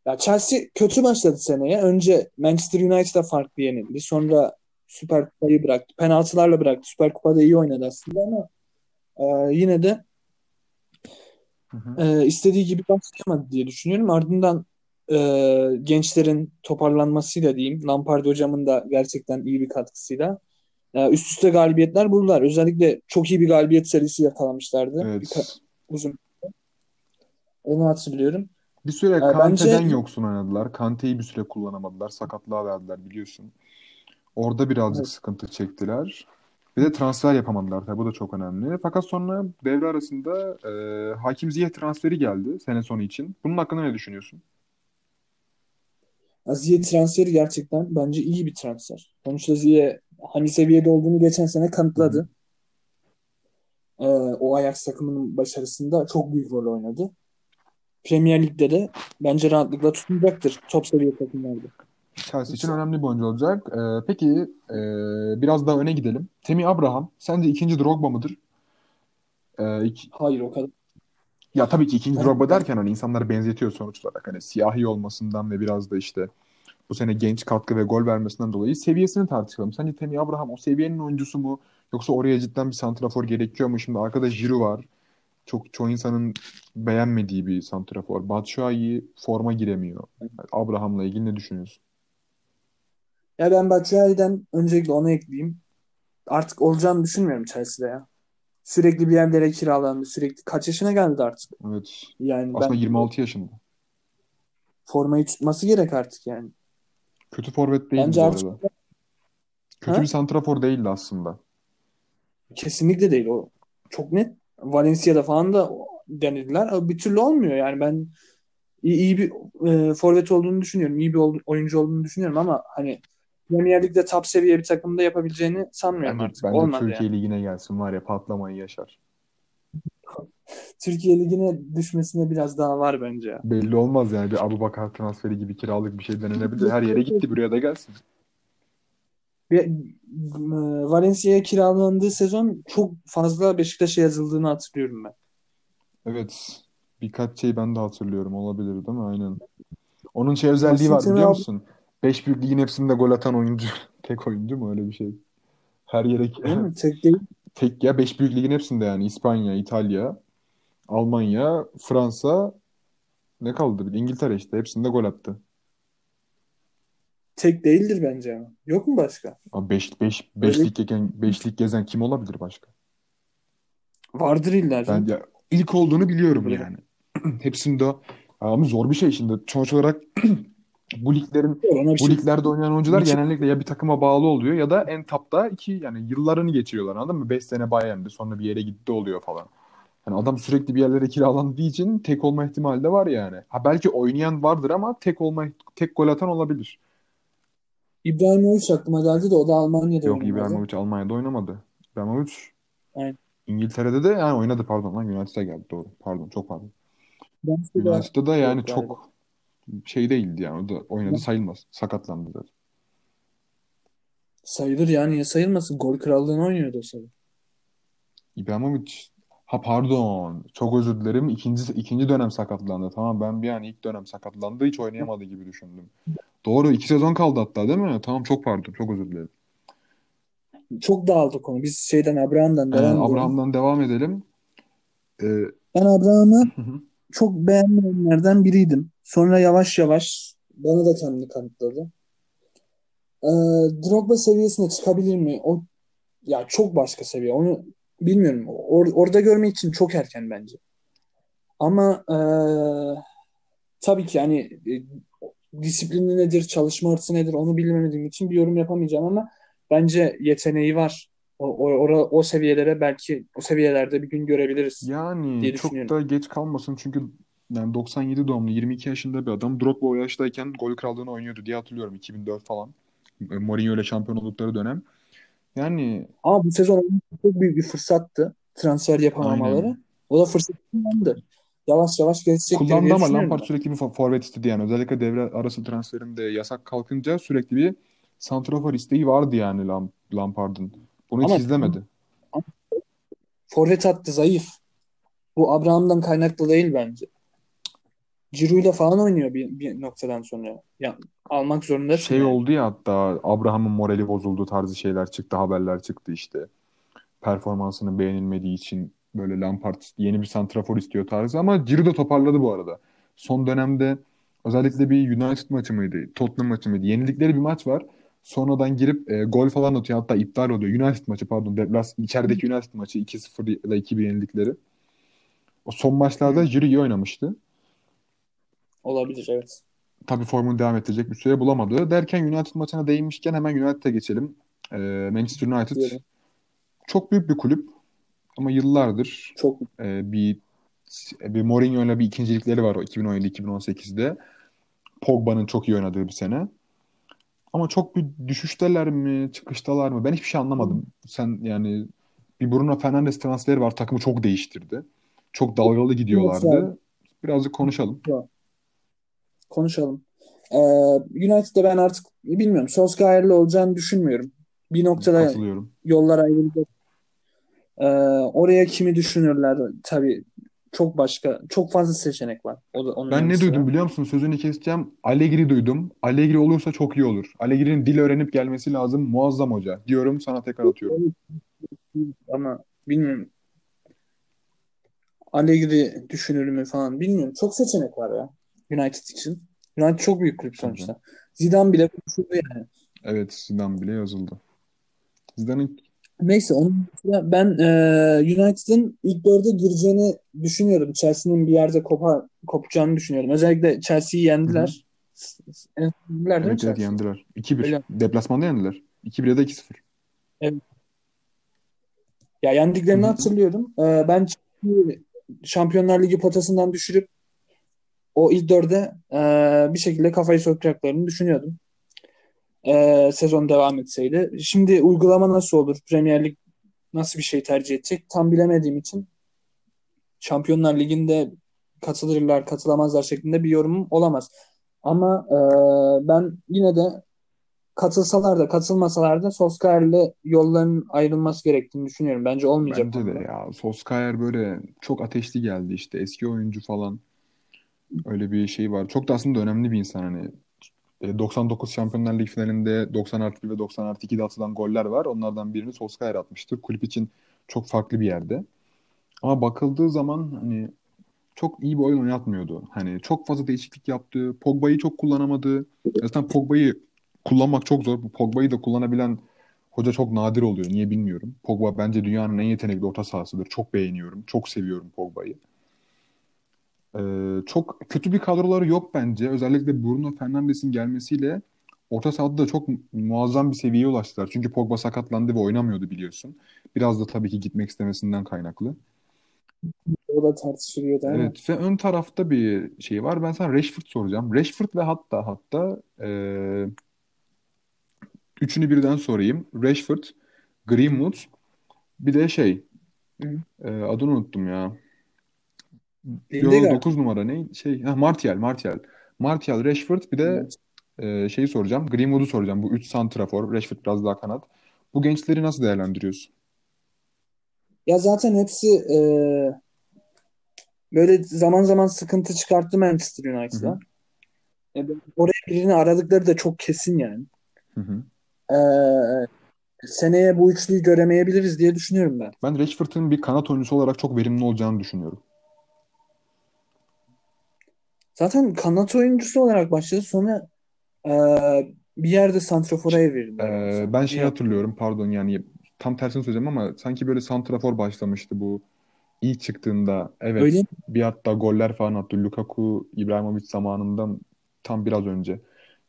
ya Chelsea kötü başladı seneye. Önce Manchester United'a farklı yenildi. Sonra Süper Kupa'yı bıraktı. Penaltılarla bıraktı. Süper Kupa'da iyi oynadı aslında ama e, yine de e, istediği gibi başlayamadı diye düşünüyorum. Ardından e, gençlerin toparlanmasıyla diyeyim. Lampard hocamın da gerçekten iyi bir katkısıyla üst üste galibiyetler buldular. Özellikle çok iyi bir galibiyet serisi yakalamışlardı. Evet. Ka- uzun. Onu hatırlıyorum. Bir süre yani Kante'den bence... yoksun oynadılar. Kante'yi bir süre kullanamadılar. Sakatlığa verdiler biliyorsun. Orada birazcık evet. sıkıntı çektiler. Bir de transfer yapamadılar. Tabii bu da çok önemli. Fakat sonra devre arasında e, Hakim Ziyech transferi geldi sene sonu için. Bunun hakkında ne düşünüyorsun? Ziyech transferi gerçekten bence iyi bir transfer. Sonuçta Ziyech hangi seviyede olduğunu geçen sene kanıtladı. Ee, o Ajax takımının başarısında çok büyük rol oynadı. Premier Lig'de de bence rahatlıkla tutunacaktır top seviye takımlarda. Chelsea için önemli bir oyuncu olacak. Ee, peki e, biraz daha öne gidelim. Temi Abraham sence ikinci Drogba mıdır? Ee, iki... Hayır o kadar. Ya tabii ki ikinci Drogba derken hani insanlar benzetiyor sonuç olarak. Hani siyahi olmasından ve biraz da işte bu sene genç katkı ve gol vermesinden dolayı seviyesini tartışalım. Sence Temi Abraham o seviyenin oyuncusu mu? Yoksa oraya cidden bir santrafor gerekiyor mu? Şimdi arkada Giroud var. Çok çoğu insanın beğenmediği bir santrafor. Batshuayi forma giremiyor. Yani Abraham'la ilgili ne düşünüyorsun? Ya ben Batshuayi'den öncelikle onu ekleyeyim. Artık olacağını düşünmüyorum Chelsea'de ya. Sürekli bir yerlere kiralandı. Sürekli kaç yaşına geldi artık? Evet. Yani aslında ben... yirmi altı yaşında. Formayı tutması gerek artık yani. Kötü forvet değildi bence artık... arada. Kötü ha? bir santrafor değildi aslında. Kesinlikle değil. O çok net. Valencia'da falan da denediler. Bir türlü olmuyor yani ben iyi, iyi bir e, forvet olduğunu düşünüyorum. İyi bir ol, oyuncu olduğunu düşünüyorum ama hani Premier Lig'de top seviye bir takımda yapabileceğini sanmıyorum ben artık. Bence Türkiye yani. Ligi'ne gelsin var ya, patlamayı yaşar. Türkiye Ligi'ne düşmesine biraz daha var bence ya. Belli olmaz yani. Bir Abubakar transferi gibi kiralık bir şey denenebilir. Her yere gitti, buraya da gelsin. Ve Valencia'ya kiralandığı sezon çok fazla Beşiktaş'a yazıldığını hatırlıyorum ben. Evet. Birkaç şey ben de hatırlıyorum. Olabilir değil mi? Aynen. Onun şey özelliği var biliyor musun? Beş büyük ligin hepsinde gol atan oyuncu. Tek oyuncu mu? Öyle bir şey. Her yere... Değil mi? Tek değil. Tek ya. Beş büyük ligin hepsinde yani. İspanya, İtalya, Almanya, Fransa, ne kaldı? İngiltere işte. Hepsinde gol attı. Tek değildir bence ama. Yok mu başka? Abi beş, beş, beşlik, gezen, beşlik gezen kim olabilir başka? Vardır illa. Ben ya, ilk olduğunu biliyorum evet. Yani. Hepsinde ama zor bir şey şimdi. Sonuç olarak bu liglerin bu şey... liglerde oynayan oyuncular hiç... genellikle ya bir takıma bağlı oluyor ya da en tapta iki yani yıllarını geçiriyorlar, anladın mı? beş sene Bayern'de sonra bir yere gitti oluyor falan. Yani adam sürekli bir yerlere kiralandığı için tek olma ihtimali de var yani. Ha belki oynayan vardır ama tek olma tek gol atan olabilir. İbrahimovic aklıma geldi de o da Almanya'da Yok, oynamadı. Yok İbrahimovic Almanya'da oynamadı. İbrahimovic evet. İngiltere'de de yani oynadı pardon lan United'a geldi doğru. Pardon çok pardon. United'da da yani çok galiba. Şey değildi yani o da oynadı sayılmaz. Sakatlandı zaten. Sayılır yani ya sayılmasın. Gol krallığını oynuyordu o sırada. İbrahimovic ha pardon çok özür dilerim ikinci, ikinci dönem sakatlandı. Tamam ben bir an ilk dönem sakatlandı hiç oynayamadı gibi düşündüm. Doğru. iki sezon kaldı hatta değil mi? Tamam çok pardon. Çok özür dilerim. Çok dağıldı konu. Biz şeyden Abraham'dan devam ee, edelim. Abraham'dan devam edelim. Ee... Ben Abraham'ı çok beğenmeyenlerden biriydim. Sonra yavaş yavaş bana da kendini kanıtladı. Ee, Drogba seviyesine çıkabilir mi? O ya çok başka seviye. Onu bilmiyorum. Or- orada görmek için çok erken bence. Ama ee... tabii ki hani e... disiplini nedir, çalışma hırsı nedir onu bilmemediğim için bir yorum yapamayacağım ama bence yeteneği var. O o, o, o seviyelere belki o seviyelerde bir gün görebiliriz. Yani çok da geç kalmasın çünkü yani doksan yedi doğumlu yirmi iki yaşında bir adam. Drogba o yaştayken gol krallığını oynuyordu diye hatırlıyorum iki bin dört falan. Mourinho ile şampiyon oldukları dönem. Yani ama bu sezon çok büyük bir fırsattı transfer yapamamaları. Aynen. O da fırsatı kullandı. Yavaş yavaş geçecektir diye düşünüyorum. Kullandı ama Lampard sürekli bir forvet istedi yani. Özellikle devre arası transferinde yasak kalkınca sürekli bir santrafor isteği vardı yani Lamp- Lampard'ın. Bunu ama, hiç izlemedi. Ama, forvet attı zayıf. Bu Abraham'dan kaynaklı değil bence. Giroud'la falan oynuyor bir, bir noktadan sonra. Yani almak zorunda. Şey yani. Oldu ya hatta Abraham'ın morali bozuldu tarzı şeyler çıktı. Haberler çıktı işte. Performansının beğenilmediği için böyle Lampard yeni bir santrafor istiyor tarzı ama Giroud da toparladı bu arada. Son dönemde özellikle bir United maçı mıydı? Tottenham maçı mıydı? Yenildikleri bir maç var. Sonradan girip e, gol falan atıyor. Hatta iptal oluyor. United maçı pardon. Deplas, içerideki United maçı iki sıfır ya da iki bir yenildikleri. O son maçlarda Giroud iyi oynamıştı. Olabilir evet. Tabii formunu devam ettirecek bir süre bulamadı. Derken United maçına değinmişken hemen United'a geçelim. E, Manchester United evet. Çok büyük bir kulüp. Ama yıllardır çok e, bir bir Mourinho'yla bir ikincilikleri var o iki bin on yedi iki bin on sekizde. Pogba'nın çok iyi oynadığı bir sene. Ama çok bir düşüşteler mi, çıkıştalar mı? Ben hiçbir şey anlamadım. Sen yani bir Bruno Fernandes transferi var. Takımı çok değiştirdi. Çok dalgalı gidiyorlardı. Birazcık konuşalım. Konuşalım. Ee, United'da ben artık bilmiyorum. Solskjaer'le olacağını düşünmüyorum. Bir noktada yollar ayrılacak. Ee, oraya kimi düşünürler tabii çok başka çok fazla seçenek var. O da, onun ben ne duydum var. Biliyor musun? Sözünü keseceğim. Allegri duydum. Allegri olursa çok iyi olur. Allegri'nin dil öğrenip gelmesi lazım. Muazzam hoca. Diyorum sana tekrar atıyorum. Ama bilmiyorum. Allegri düşünür mü falan bilmiyorum. Çok seçenek var ya United için. United çok büyük kulüp sonuçta. Hı-hı. Zidane bile konuşuldu yani. Evet Zidane bile yazıldı. Zidane'ın neyse onun ben e, United'ın ilk dörde gireceğini düşünüyorum. Chelsea'nin bir yerde kopa, kopacağını düşünüyorum. Özellikle Chelsea'yi yendiler. Hı-hı. Yendiler değil evet, mi Chelsea? Evet yendiler. iki bir. Öyle. Deplasmanda yendiler. iki bire de iki sıfır. Evet. Ya yendiklerini Hı-hı. hatırlıyorum. E, ben Chelsea'yi Şampiyonlar Ligi potasından düşürüp o ilk dörde e, bir şekilde kafayı sokacaklarını düşünüyordum. E, sezon devam etseydi. Şimdi uygulama nasıl olur? Premier Lig nasıl bir şey tercih edecek? Tam bilemediğim için Şampiyonlar Ligi'nde katılırlar, katılamazlar şeklinde bir yorumum olamaz. Ama e, ben yine de katılsalar da katılmasalar da Solskjaer'le yolların ayrılması gerektiğini düşünüyorum. Bence olmayacak. Bence de ya. Solskjaer böyle çok ateşli geldi işte. Eski oyuncu falan. Öyle bir şey var. Çok da aslında önemli bir insan. Hani doksan dokuz Şampiyonlar Ligi finalinde doksan artı bir ve doksan artı ikide atılan goller var. Onlardan birini Solskjaer atmıştır. Kulüp için çok farklı bir yerde. Ama bakıldığı zaman hani çok iyi bir oyun oynatmıyordu. Hani çok fazla değişiklik yaptı. Pogba'yı çok kullanamadı. Zaten Pogba'yı kullanmak çok zor. Pogba'yı da kullanabilen hoca çok nadir oluyor. Niye bilmiyorum. Pogba bence dünyanın en yetenekli orta sahasıdır. Çok beğeniyorum. Çok seviyorum Pogba'yı. Ee, çok kötü bir kadroları yok bence. Özellikle Bruno Fernandes'in gelmesiyle orta sahada da çok muazzam bir seviyeye ulaştılar. Çünkü Pogba sakatlandı ve oynamıyordu biliyorsun. Biraz da tabii ki gitmek istemesinden kaynaklı. O da tartışılıyor da. Evet ve ön tarafta bir şey var. Ben sana Rashford soracağım. Rashford ve hatta hatta ee... üçünü birden sorayım. Rashford, Greenwood, bir de şey e, adını unuttum ya. dokuz numara ne? Şey, ha, Martial, Martial. Martial, Rashford bir de evet. e, şeyi soracağım. Greenwood'u soracağım. Bu üç santrafor. Rashford biraz daha kanat. Bu gençleri nasıl değerlendiriyorsun? Ya zaten hepsi e, böyle zaman zaman sıkıntı çıkarttı Manchester United'a. E, oraya birini aradıkları da çok kesin yani. Hı hı. Ee, seneye bu üçlüyü göremeyebiliriz diye düşünüyorum ben. Ben Rashford'un bir kanat oyuncusu olarak çok verimli olacağını düşünüyorum. Zaten kanat oyuncusu olarak başladı. Sonra e, bir yerde santrafora evrildi. Ee, ben şey hatırlıyorum pardon yani tam tersini söyleyeceğim ama sanki böyle santrafor başlamıştı bu ilk çıktığında. Evet öyle. Bir hatta goller falan attı. Lukaku, İbrahimovic zamanından tam biraz önce.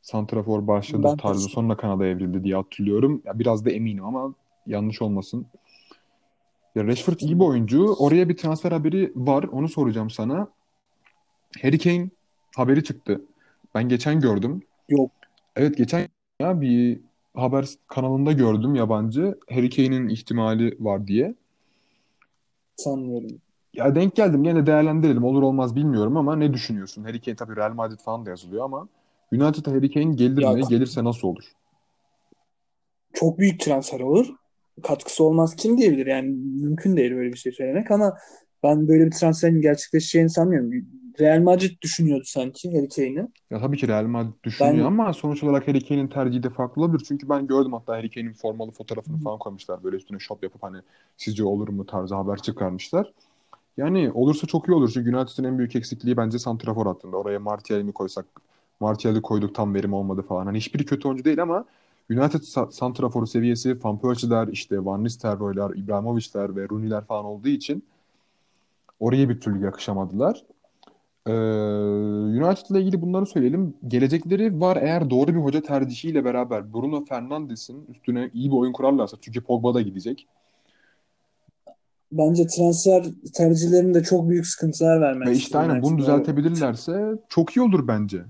Santrafor başladı tarzı sonra kanada evrildi diye hatırlıyorum. Ya biraz da eminim ama yanlış olmasın. Ya Rashford iyi bir oyuncu. Oraya bir transfer haberi var. Onu soracağım sana. Harry Kane haberi çıktı. Ben geçen gördüm. Yok. Evet geçen ya bir haber kanalında gördüm yabancı. Harry Kane'in ihtimali var diye. Sanmıyorum. Ya denk geldim. Yine değerlendirelim. Olur olmaz bilmiyorum ama ne düşünüyorsun? Harry Kane tabii Real Madrid falan da yazılıyor ama United'a Harry Kane gelir ya, mi? Gelirse nasıl olur? Çok büyük transfer olur. Katkısı olmaz kim diyebilir? Yani mümkün değil böyle bir şey söylemek ama ben böyle bir transferin gerçekleşeceğini sanmıyorum. Real Madrid düşünüyordu sanki Harry Kane'i. Ya tabii ki Real Madrid düşünüyor ben... ama sonuç olarak Harry Kane'in tercihi de farklı olabilir. Çünkü ben gördüm hatta Harry Kane'in formalı fotoğrafını falan koymuşlar. Böyle üstüne şop yapıp hani sizce olur mu tarzı haber çıkarmışlar. Yani olursa çok iyi olur. Çünkü United'ın en büyük eksikliği bence santrafor hattında. Oraya Martial'i mi koysak? Martial'i koyduk tam verim olmadı falan. Hani hiçbiri kötü oyuncu değil ama United santraforu seviyesi Van Persie'ler, işte Van Nistelrooy'lar, İbrahimovic'ler ve Rooney'ler falan olduğu için oraya bir türlü yakışamadılar. Ee, United'la ilgili bunları söyleyelim. Gelecekleri var eğer doğru bir hoca tercihiyle beraber Bruno Fernandes'in üstüne iyi bir oyun kurarlarsa çünkü Pogba da gidecek. Bence transfer tercihlerinde çok büyük sıkıntılar vermez. Ve işte aynen bunu düzeltebilirlerse çok iyi olur bence.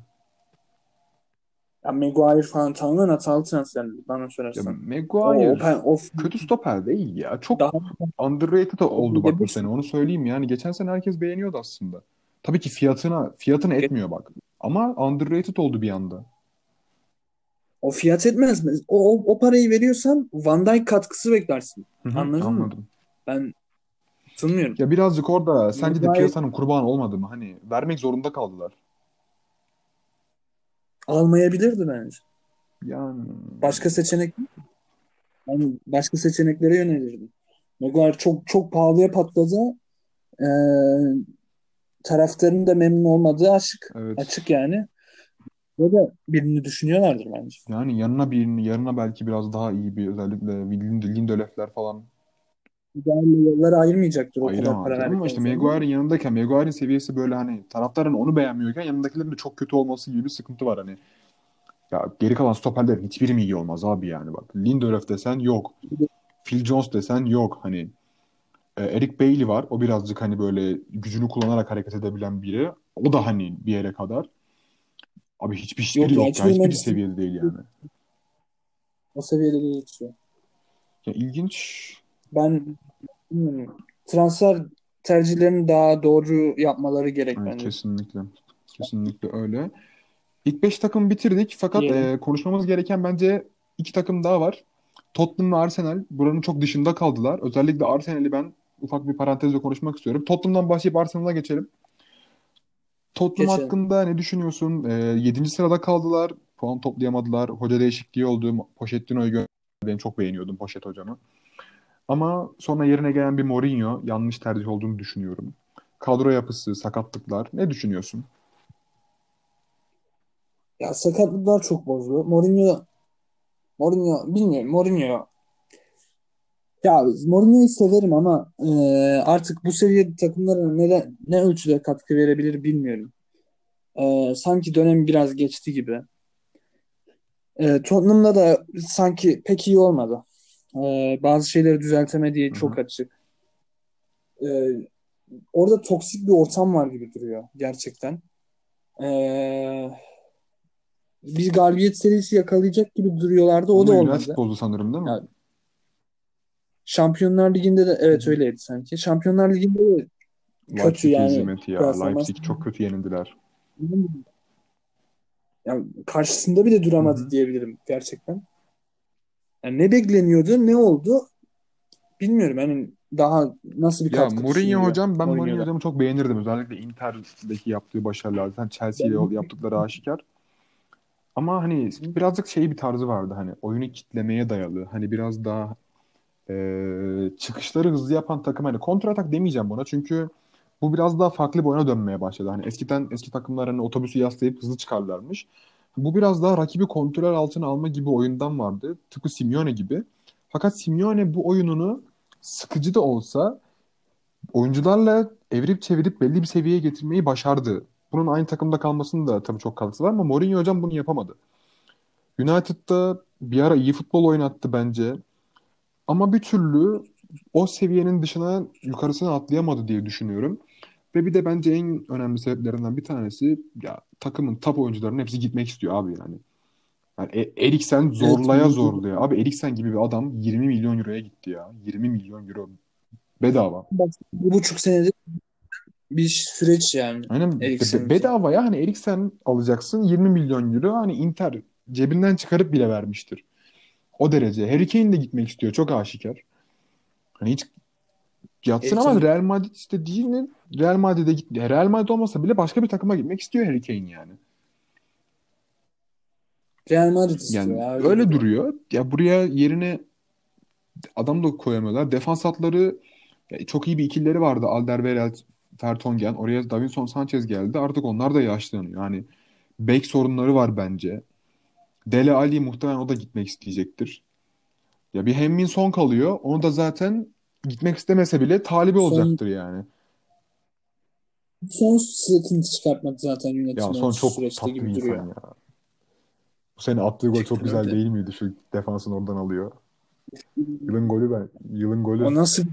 Ya Maguire falan tamamen hatalı transfer bana sorarsan. Ya Maguire o, o, kötü stoper değil ya. Çok daha underrated oldu bak bu sene. Onu söyleyeyim yani. Geçen sene herkes beğeniyordu aslında. Tabii ki fiyatına fiyatını etmiyor bak. Ama underrated oldu bir anda. O fiyat etmez mi? O, o, o parayı veriyorsan Van Dijk katkısı beklersin. Hı-hı, anladın anladım. Mı? Anladım. Ben sanmıyorum. Ya birazcık orada sence de piyasanın kurbanı olmadı mı? Hani vermek zorunda kaldılar. Almayabilirdi bence. Yani başka seçenek mi? Yani başka seçeneklere yönelirdim. Maguire çok çok pahalıya patladı. Ee, taraftarın da memnun olmadığı açık. Evet. Açık yani. Böyle birini düşünüyorlardır bence. Yani yanına birini, yanına belki biraz daha iyi bir özellikle Lindelöf'ler falan. Maguire'le yolları ayırmayacaktır o kadar para vermek. Ama işte Maguire'in yanındayken, Maguire'in seviyesi böyle hani taraftarın onu beğenmiyorken yanındakilerin de çok kötü olması gibi bir sıkıntı var hani. Ya geri kalan stoperlerin hiçbiri mi iyi olmaz abi yani bak. Lindelöf desen yok. Phil Jones desen yok hani. E, Eric Bailey var. O birazcık hani böyle gücünü kullanarak hareket edebilen biri. O da hani bir yere kadar. Abi hiçbir şey yok, yok ya. Hiçbir seviyede değil yani. O seviyede değil hiç. Ya ilginç. Ben transfer tercihlerini daha doğru yapmaları gerek bence. Evet, kesinlikle. Kesinlikle öyle. İlk beş takım bitirdik fakat e, konuşmamız gereken bence iki takım daha var. Tottenham ve Arsenal buranın çok dışında kaldılar. Özellikle Arsenal'i ben ufak bir parantezle konuşmak istiyorum. Tottenham'dan başlayıp Arsenal'a geçelim. Tottenham geçelim. Hakkında ne düşünüyorsun? E, yedinci sırada kaldılar. Puan toplayamadılar. Hoca değişikliği oldu. Pochettino'yu gönderdi. Ben çok beğeniyordum Pochett hocamı. Ama sonra yerine gelen bir Mourinho yanlış tercih olduğunu düşünüyorum. Kadro yapısı, sakatlıklar. Ne düşünüyorsun? Ya sakatlıklar çok bozdu. Mourinho Mourinho bilmiyorum. Mourinho ya Mourinho'yu severim ama e, artık bu seviyede takımlara ne, ne ölçüde katkı verebilir bilmiyorum. E, sanki dönem biraz geçti gibi. E, Tottenham'da da sanki pek iyi olmadı. E, bazı şeyleri düzeltemediği Hı-hı. çok açık. E, orada toksik bir ortam var gibi duruyor gerçekten. Eee Bir galibiyet serisi yakalayacak gibi duruyorlardı. O Bunu da olmadı. United bozdu sanırım değil mi? Yani, Şampiyonlar Ligi'nde de evet Hı-hı. öyleydi sanki. Şampiyonlar Ligi'nde de kötü Leipzig yani. Ya. Leipzig çok kötü yenildiler. Yani karşısında bile duramadı Hı-hı. diyebilirim gerçekten. Yani ne bekleniyordu, ne oldu bilmiyorum. Yani daha nasıl bir katkı. Ya Mourinho hocam, ben Mourinho hocamı çok beğenirdim. Özellikle Inter'deki yaptığı başarılar. Zaten Chelsea ile yaptıkları aşikar. Ama hani birazcık şey bir tarzı vardı, hani oyunu kitlemeye dayalı, hani biraz daha e, çıkışları hızlı yapan takım, hani kontratak demeyeceğim buna çünkü bu biraz daha farklı bir oyuna dönmeye başladı. Hani eskiden eski takımlar hani otobüsü yaslayıp hızlı çıkarlarmış. Bu biraz daha rakibi kontrol altına alma gibi oyundan vardı. Tıpkı Simeone gibi. Fakat Simeone bu oyununu sıkıcı da olsa oyuncularla evirip çevirip belli bir seviyeye getirmeyi başardı. Bunun aynı takımda kalmasının da tabii çok katkısı var ama Mourinho hocam bunu yapamadı. United'da bir ara iyi futbol oynattı bence. Ama bir türlü o seviyenin dışına, yukarısına atlayamadı diye düşünüyorum. Ve bir de bence en önemli sebeplerinden bir tanesi ya takımın top oyuncularının hepsi gitmek istiyor abi yani. Yani Eriksen zorlaya zorluyor. Abi Eriksen gibi bir adam yirmi milyon euroya gitti ya. yirmi milyon euro bedava. Bir buçuk senedir bir süreç yani. Aynen. Eriksen bedava ya. Hani Eriksen alacaksın yirmi milyon euro. Hani Inter cebinden çıkarıp bile vermiştir. O derece. Harry Kane de gitmek istiyor. Çok aşikar. Hani hiç yatsın Eriksen... ama Real Madrid istediğini Real Madrid'e gitti. Real Madrid olmasa bile başka bir takıma gitmek istiyor Harry Kane yani. Real Madrid istiyor. Yani ya, öyle, öyle duruyor. Ya buraya yerine adam da koyamıyorlar. Defans hatları çok iyi bir ikilileri vardı. Alderweireld Vertonghen, oraya Davinson Sanchez geldi. Artık onlar da yaşlanıyor. Yani bek sorunları var bence. Dele Ali muhtemelen o da gitmek isteyecektir. Ya bir Heung-min Son kalıyor. Onu da zaten gitmek istemese bile talibi olacaktır son, yani. Son sıkıntı çıkartmak zaten yönetmen. Ya Son çok tatlı bir insan duruyor. Ya. Bu sene attığı gol çok güzel değil miydi? Şu defansın oradan alıyor. Yılın golü ben. Yılın golü. O nasıl...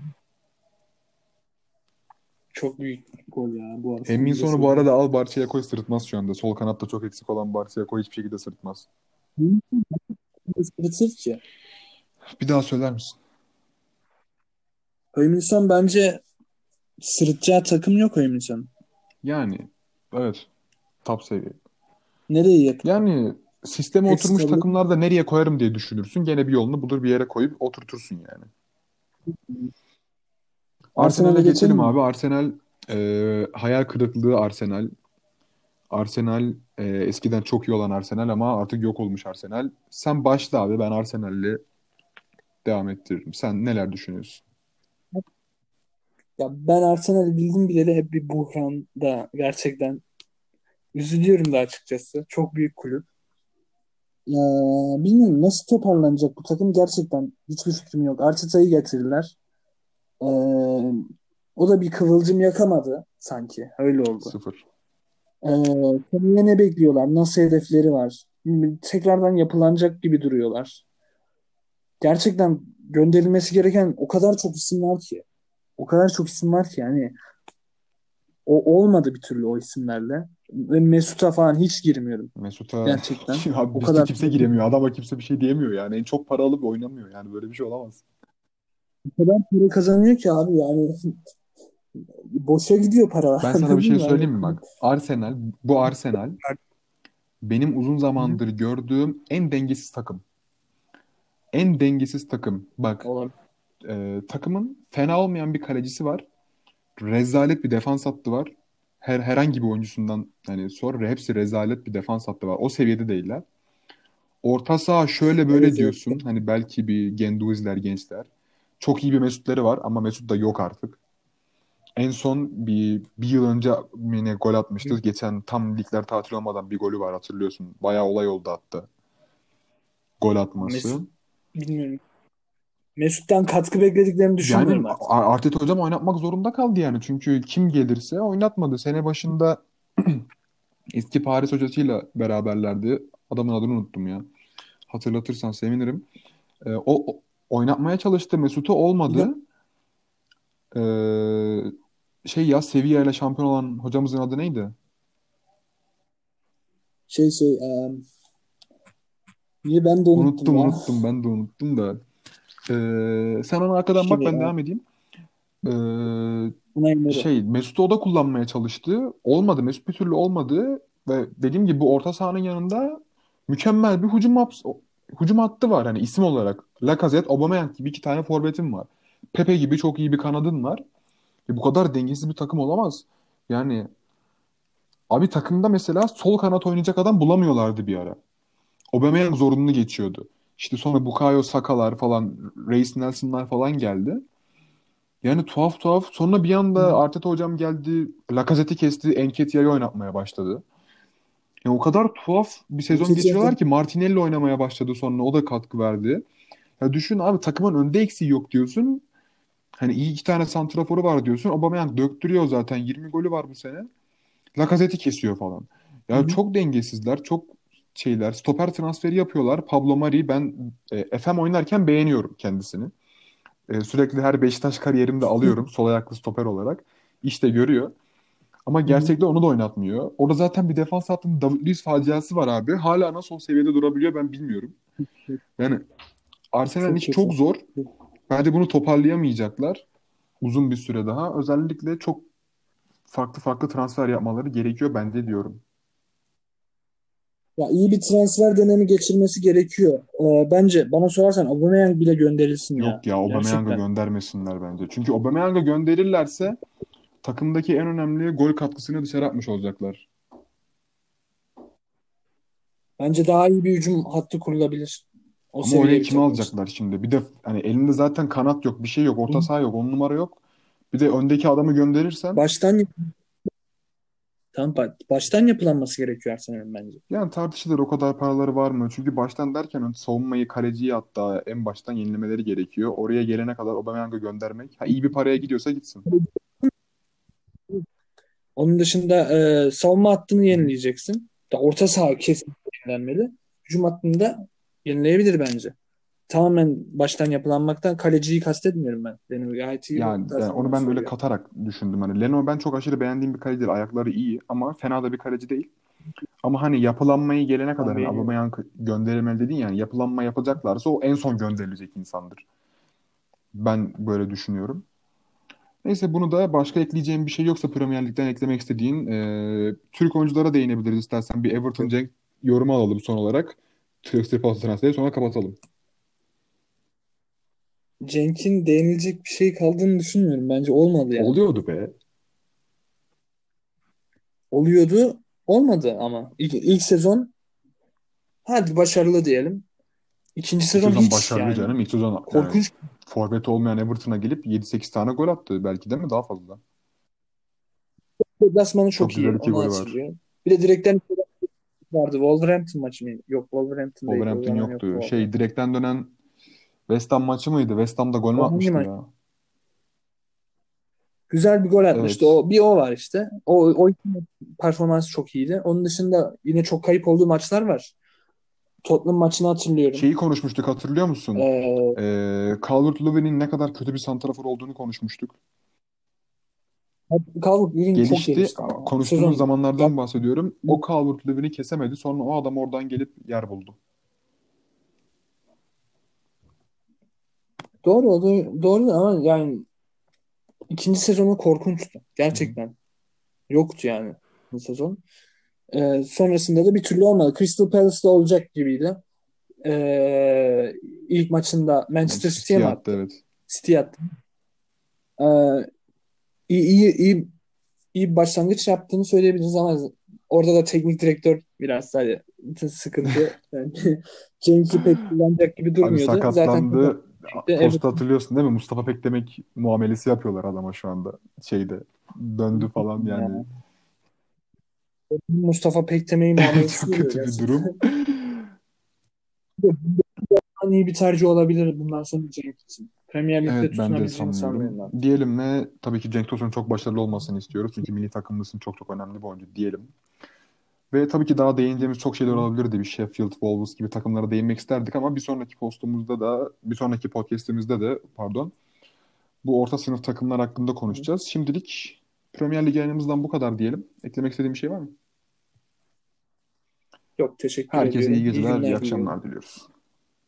Çok büyük gol ya bu arada. Emin sonu bu arada al Barça'ya koy sırıtmaz şu anda. Sol kanatta çok eksik olan Barça'ya koy hiçbir şekilde sırıtmaz. Sırıtır ki. Bir daha söyler misin? Emin son bence sırıtacağı takım yok Emin son. Yani evet. Top seviye. Nereye yakın? Yani sisteme Eksik oturmuş olur. Takımlarda nereye koyarım diye düşünürsün. Gene bir yolunu bulur bir yere koyup oturtursun yani. Arsenal'e geçelim, geçelim abi. Arsenal e, hayal kırıklığı Arsenal. Arsenal e, eskiden çok iyi olan Arsenal ama artık yok olmuş Arsenal. Sen başla abi, ben Arsenal'le devam ettiririm. Sen neler düşünüyorsun? Ya ben Arsenal'i bildim bileli hep bir buhranda gerçekten üzülüyorum da açıkçası. Çok büyük kulüp. Ee, bilmiyorum nasıl toparlanacak bu takım, gerçekten hiçbir fikrim yok. Arteta'yı getirirler. Ee, o da bir kıvılcım yakamadı sanki. Öyle oldu. Sıfır. Ee, Kendilerine ne bekliyorlar? Nasıl hedefleri var? Tekrardan yapılanacak gibi duruyorlar. Gerçekten gönderilmesi gereken o kadar çok isim var ki. O kadar çok isim var ki yani O olmadı bir türlü o isimlerle. Ve Mesut'a falan hiç girmiyorum. Mesut'a gerçekten. Abi, o kadar kimse giremiyor. Adama kimse bir şey diyemiyor yani. En çok para alıp oynamıyor. Yani böyle bir şey olamaz. O kadar para kazanıyor ki abi yani. Boşa gidiyor para. Ben sana bir şey söyleyeyim mi bak? Arsenal, bu Arsenal benim uzun zamandır gördüğüm en dengesiz takım. En dengesiz takım. Bak e, takımın fena olmayan bir kalecisi var. Rezalet bir defans hattı var. Her herhangi bir oyuncusundan hani sor, hepsi rezalet bir defans hattı var. O seviyede değiller. Orta saha şöyle böyle evet, diyorsun. Evet. Hani belki bir Genduizler, gençler. Çok iyi bir Mesut'ları var ama Mesut da yok artık. En son bir, bir yıl önce yine gol atmıştı. Evet. Geçen tam ligler tatil olmadan bir golü var, hatırlıyorsun. Bayağı olay oldu hatta. Gol atması. Mesut, bilmiyorum. Mesut'tan katkı beklediklerini düşünmüyorum yani, artık. Arteta hocam oynatmak zorunda kaldı yani. Çünkü kim gelirse oynatmadı. Sene başında eski Paris hocasıyla beraberlerdi. Adamın adını unuttum ya. Hatırlatırsan sevinirim. Ee, o, o oynatmaya çalıştı. Mesut'u olmadı. Ee, şey ya Sevilla ile şampiyon olan hocamızın adı neydi? Şey şey um... niye ben de unuttum. Unuttum ya. unuttum ben de unuttum da. Ee, sen ona arkadan bak, ben devam edeyim. Ee, şey Mesut'u o da kullanmaya çalıştı. Olmadı. Mesut bir türlü olmadı. Ve dediğim gibi bu orta sahanın yanında mükemmel bir hücum, haps- hücum hattı var. Hani isim olarak Lacazette, Aubameyang gibi iki tane forvetin var. Pepe gibi çok iyi bir kanadın var. E bu kadar dengesiz bir takım olamaz. Yani abi takımda mesela sol kanat oynayacak adam bulamıyorlardı bir ara. Aubameyang zorunlu geçiyordu. İşte sonra Bukayo Saka'lar falan, Reis Nelson'lar falan geldi. Yani tuhaf tuhaf. Sonra bir anda Arteta hocam geldi, Lacazette'i kesti, Enketia'yı oynatmaya başladı. Yani o kadar tuhaf bir sezon Enketia'da geçiriyorlar ki Martinelli oynamaya başladı sonra. O da katkı verdi. Ya düşün abi, takımın önde eksiği yok diyorsun. Hani iyi iki tane santraforu var diyorsun. Aubameyang döktürüyor zaten. yirmi golü var bu sene. Lacazette'i kesiyor falan. Ya Hı-hı. çok dengesizler, çok şeyler. Stoper transferi yapıyorlar. Pablo Mari, ben e, F M oynarken beğeniyorum kendisini. E, sürekli her Beşiktaş kariyerimde alıyorum sol ayaklı stoper olarak. İşte görüyor. Ama gerçekten onu da oynatmıyor. Orada zaten bir defans hattının David Luiz faciası var abi. Hala nasıl o seviyede durabiliyor ben bilmiyorum. Yani Arsenal'in işi çok zor. Bence bunu toparlayamayacaklar uzun bir süre daha. Özellikle çok farklı farklı transfer yapmaları gerekiyor bence diyorum. Ya iyi bir transfer dönemi geçirmesi gerekiyor. Ee, bence bana sorarsan Aubameyang bile gönderilsin ya. Yok ya, Aubameyang'ı göndermesinler bence. Çünkü Aubameyang'ı gönderirlerse takımdaki en önemli gol katkısını dışarı atmış olacaklar. Bence daha iyi bir hücum hattı kurulabilir. O Ama oraya kim alacaklar şimdi? Bir de hani elinde zaten kanat yok, bir şey yok, orta saha yok, on numara yok. Bir de öndeki adamı gönderirsen baştan Tam baştan yapılanması gerekiyor sanırım bence. Yani tartışılır, o kadar paraları var mı? Çünkü baştan derken savunmayı, kaleciyi hatta en baştan yenilemeleri gerekiyor. Oraya gelene kadar Aubameyang'ı göndermek. Ha, iyi bir paraya gidiyorsa gitsin. Onun dışında e, savunma hattını yenileyeceksin. Orta saha kesinlikle yenilenmeli. Hücum hattını da yenileyebilir bence. Tamamen baştan yapılanmaktan kaleciyi kastetmiyorum ben. Benim gayet iyi. Yani, yani onu ben böyle katarak düşündüm. Hani Leno ben çok aşırı beğendiğim bir kaleci değil. Ayakları iyi ama fena da bir kaleci değil. Ama hani yapılanmayı gelene kadar hani Aubameyang gönderilmeli dedin yani. Yapılanma yapacaklarsa o en son gönderilecek insandır. Ben böyle düşünüyorum. Neyse, bunu da başka ekleyeceğim bir şey yoksa Premier Lig'den eklemek istediğin e, Türk oyunculara değinebiliriz istersen. Bir Everton Cenk yorumu alalım son olarak. Türk Sirpası transferi, sonra kapatalım. Cenk'in değinilecek bir şey kaldığını düşünmüyorum. Bence olmadı yani. Oluyordu be. Oluyordu. Olmadı ama. İlk, ilk sezon hadi başarılı diyelim. İkinci sezon, sezon hiç başarılı yani. Canım. İlk sezon korkunç. Yani, forvet olmayan Everton'a gelip yedi sekiz tane gol attı. Belki de mi? Daha fazla. Deplasmanı çok, çok iyi. Güzel iki gol var. Bir de direkten vardı. Wolverhampton maçı mı? Yok, Wolverhampton değil. Wolverhampton yoktu. Yok, şey direkten dönen West Ham maçı mıydı? West Ham'da gol mü atmıştı ya? Güzel bir gol atmıştı. Evet. O, bir o var işte. O, o performansı çok iyiydi. Onun dışında yine çok kayıp olduğu maçlar var. Tottenham maçını hatırlıyorum. Şeyi konuşmuştuk, hatırlıyor musun? Ee, ee, Calvert-Lewin'in ne kadar kötü bir santrafor olduğunu konuşmuştuk. Calvert-Lewin gelişti. Çok gelişti ama. Konuştuğum sezon... zamanlardan bahsediyorum. O Calvert-Lewin'i kesemedi. Sonra o adam oradan gelip yer buldu. Doğru, doğru, doğru ama yani ikinci sezonu korkunçtu. Gerçekten. Hı-hı. Yoktu yani bu sezon. Ee, sonrasında da bir türlü olmadı. Crystal Palace'da olacak gibiydi. Ee, ilk maçında Manchester City'ye mi attı? Evet. City'ye attı. Ee, iyi, iyi, iyi, iyi bir başlangıç yaptığını söyleyebiliriz ama orada da teknik direktör biraz sadece sıkıntı. Yani, Cenk'i pek kullanacak gibi durmuyordu. Abi sakatlandı. Zaten... Posta evet. Hatırlıyorsun değil mi? Mustafa Pekdemek muamelesi yapıyorlar adama şu anda. Şeyde döndü falan yani. Mustafa Pekdemek'in muamelesi. Çok kötü bir gerçekten. Durum. İyi bir tercih olabilir bundan sonra Cenk için. Premier Lig'de evet, tutunabileceğini sanmıyorum. Diyelim ne? Tabii ki Cenk Tosun'un çok başarılı olmasını istiyoruz. Çünkü milli takımımızın çok çok önemli bir oyuncu diyelim. Ve tabii ki daha değineceğimiz çok şeyler olabilirdi. Bir Sheffield, Wolves gibi takımlara değinmek isterdik ama bir sonraki postumuzda da, bir sonraki podcast'imizde de pardon, bu orta sınıf takımlar hakkında konuşacağız. Şimdilik Premier Lig yayınımızdan bu kadar diyelim. Eklemek istediğim bir şey var mı? Yok, teşekkür ederim. Herkese iyi geceler, iyi, iyi akşamlar diliyoruz.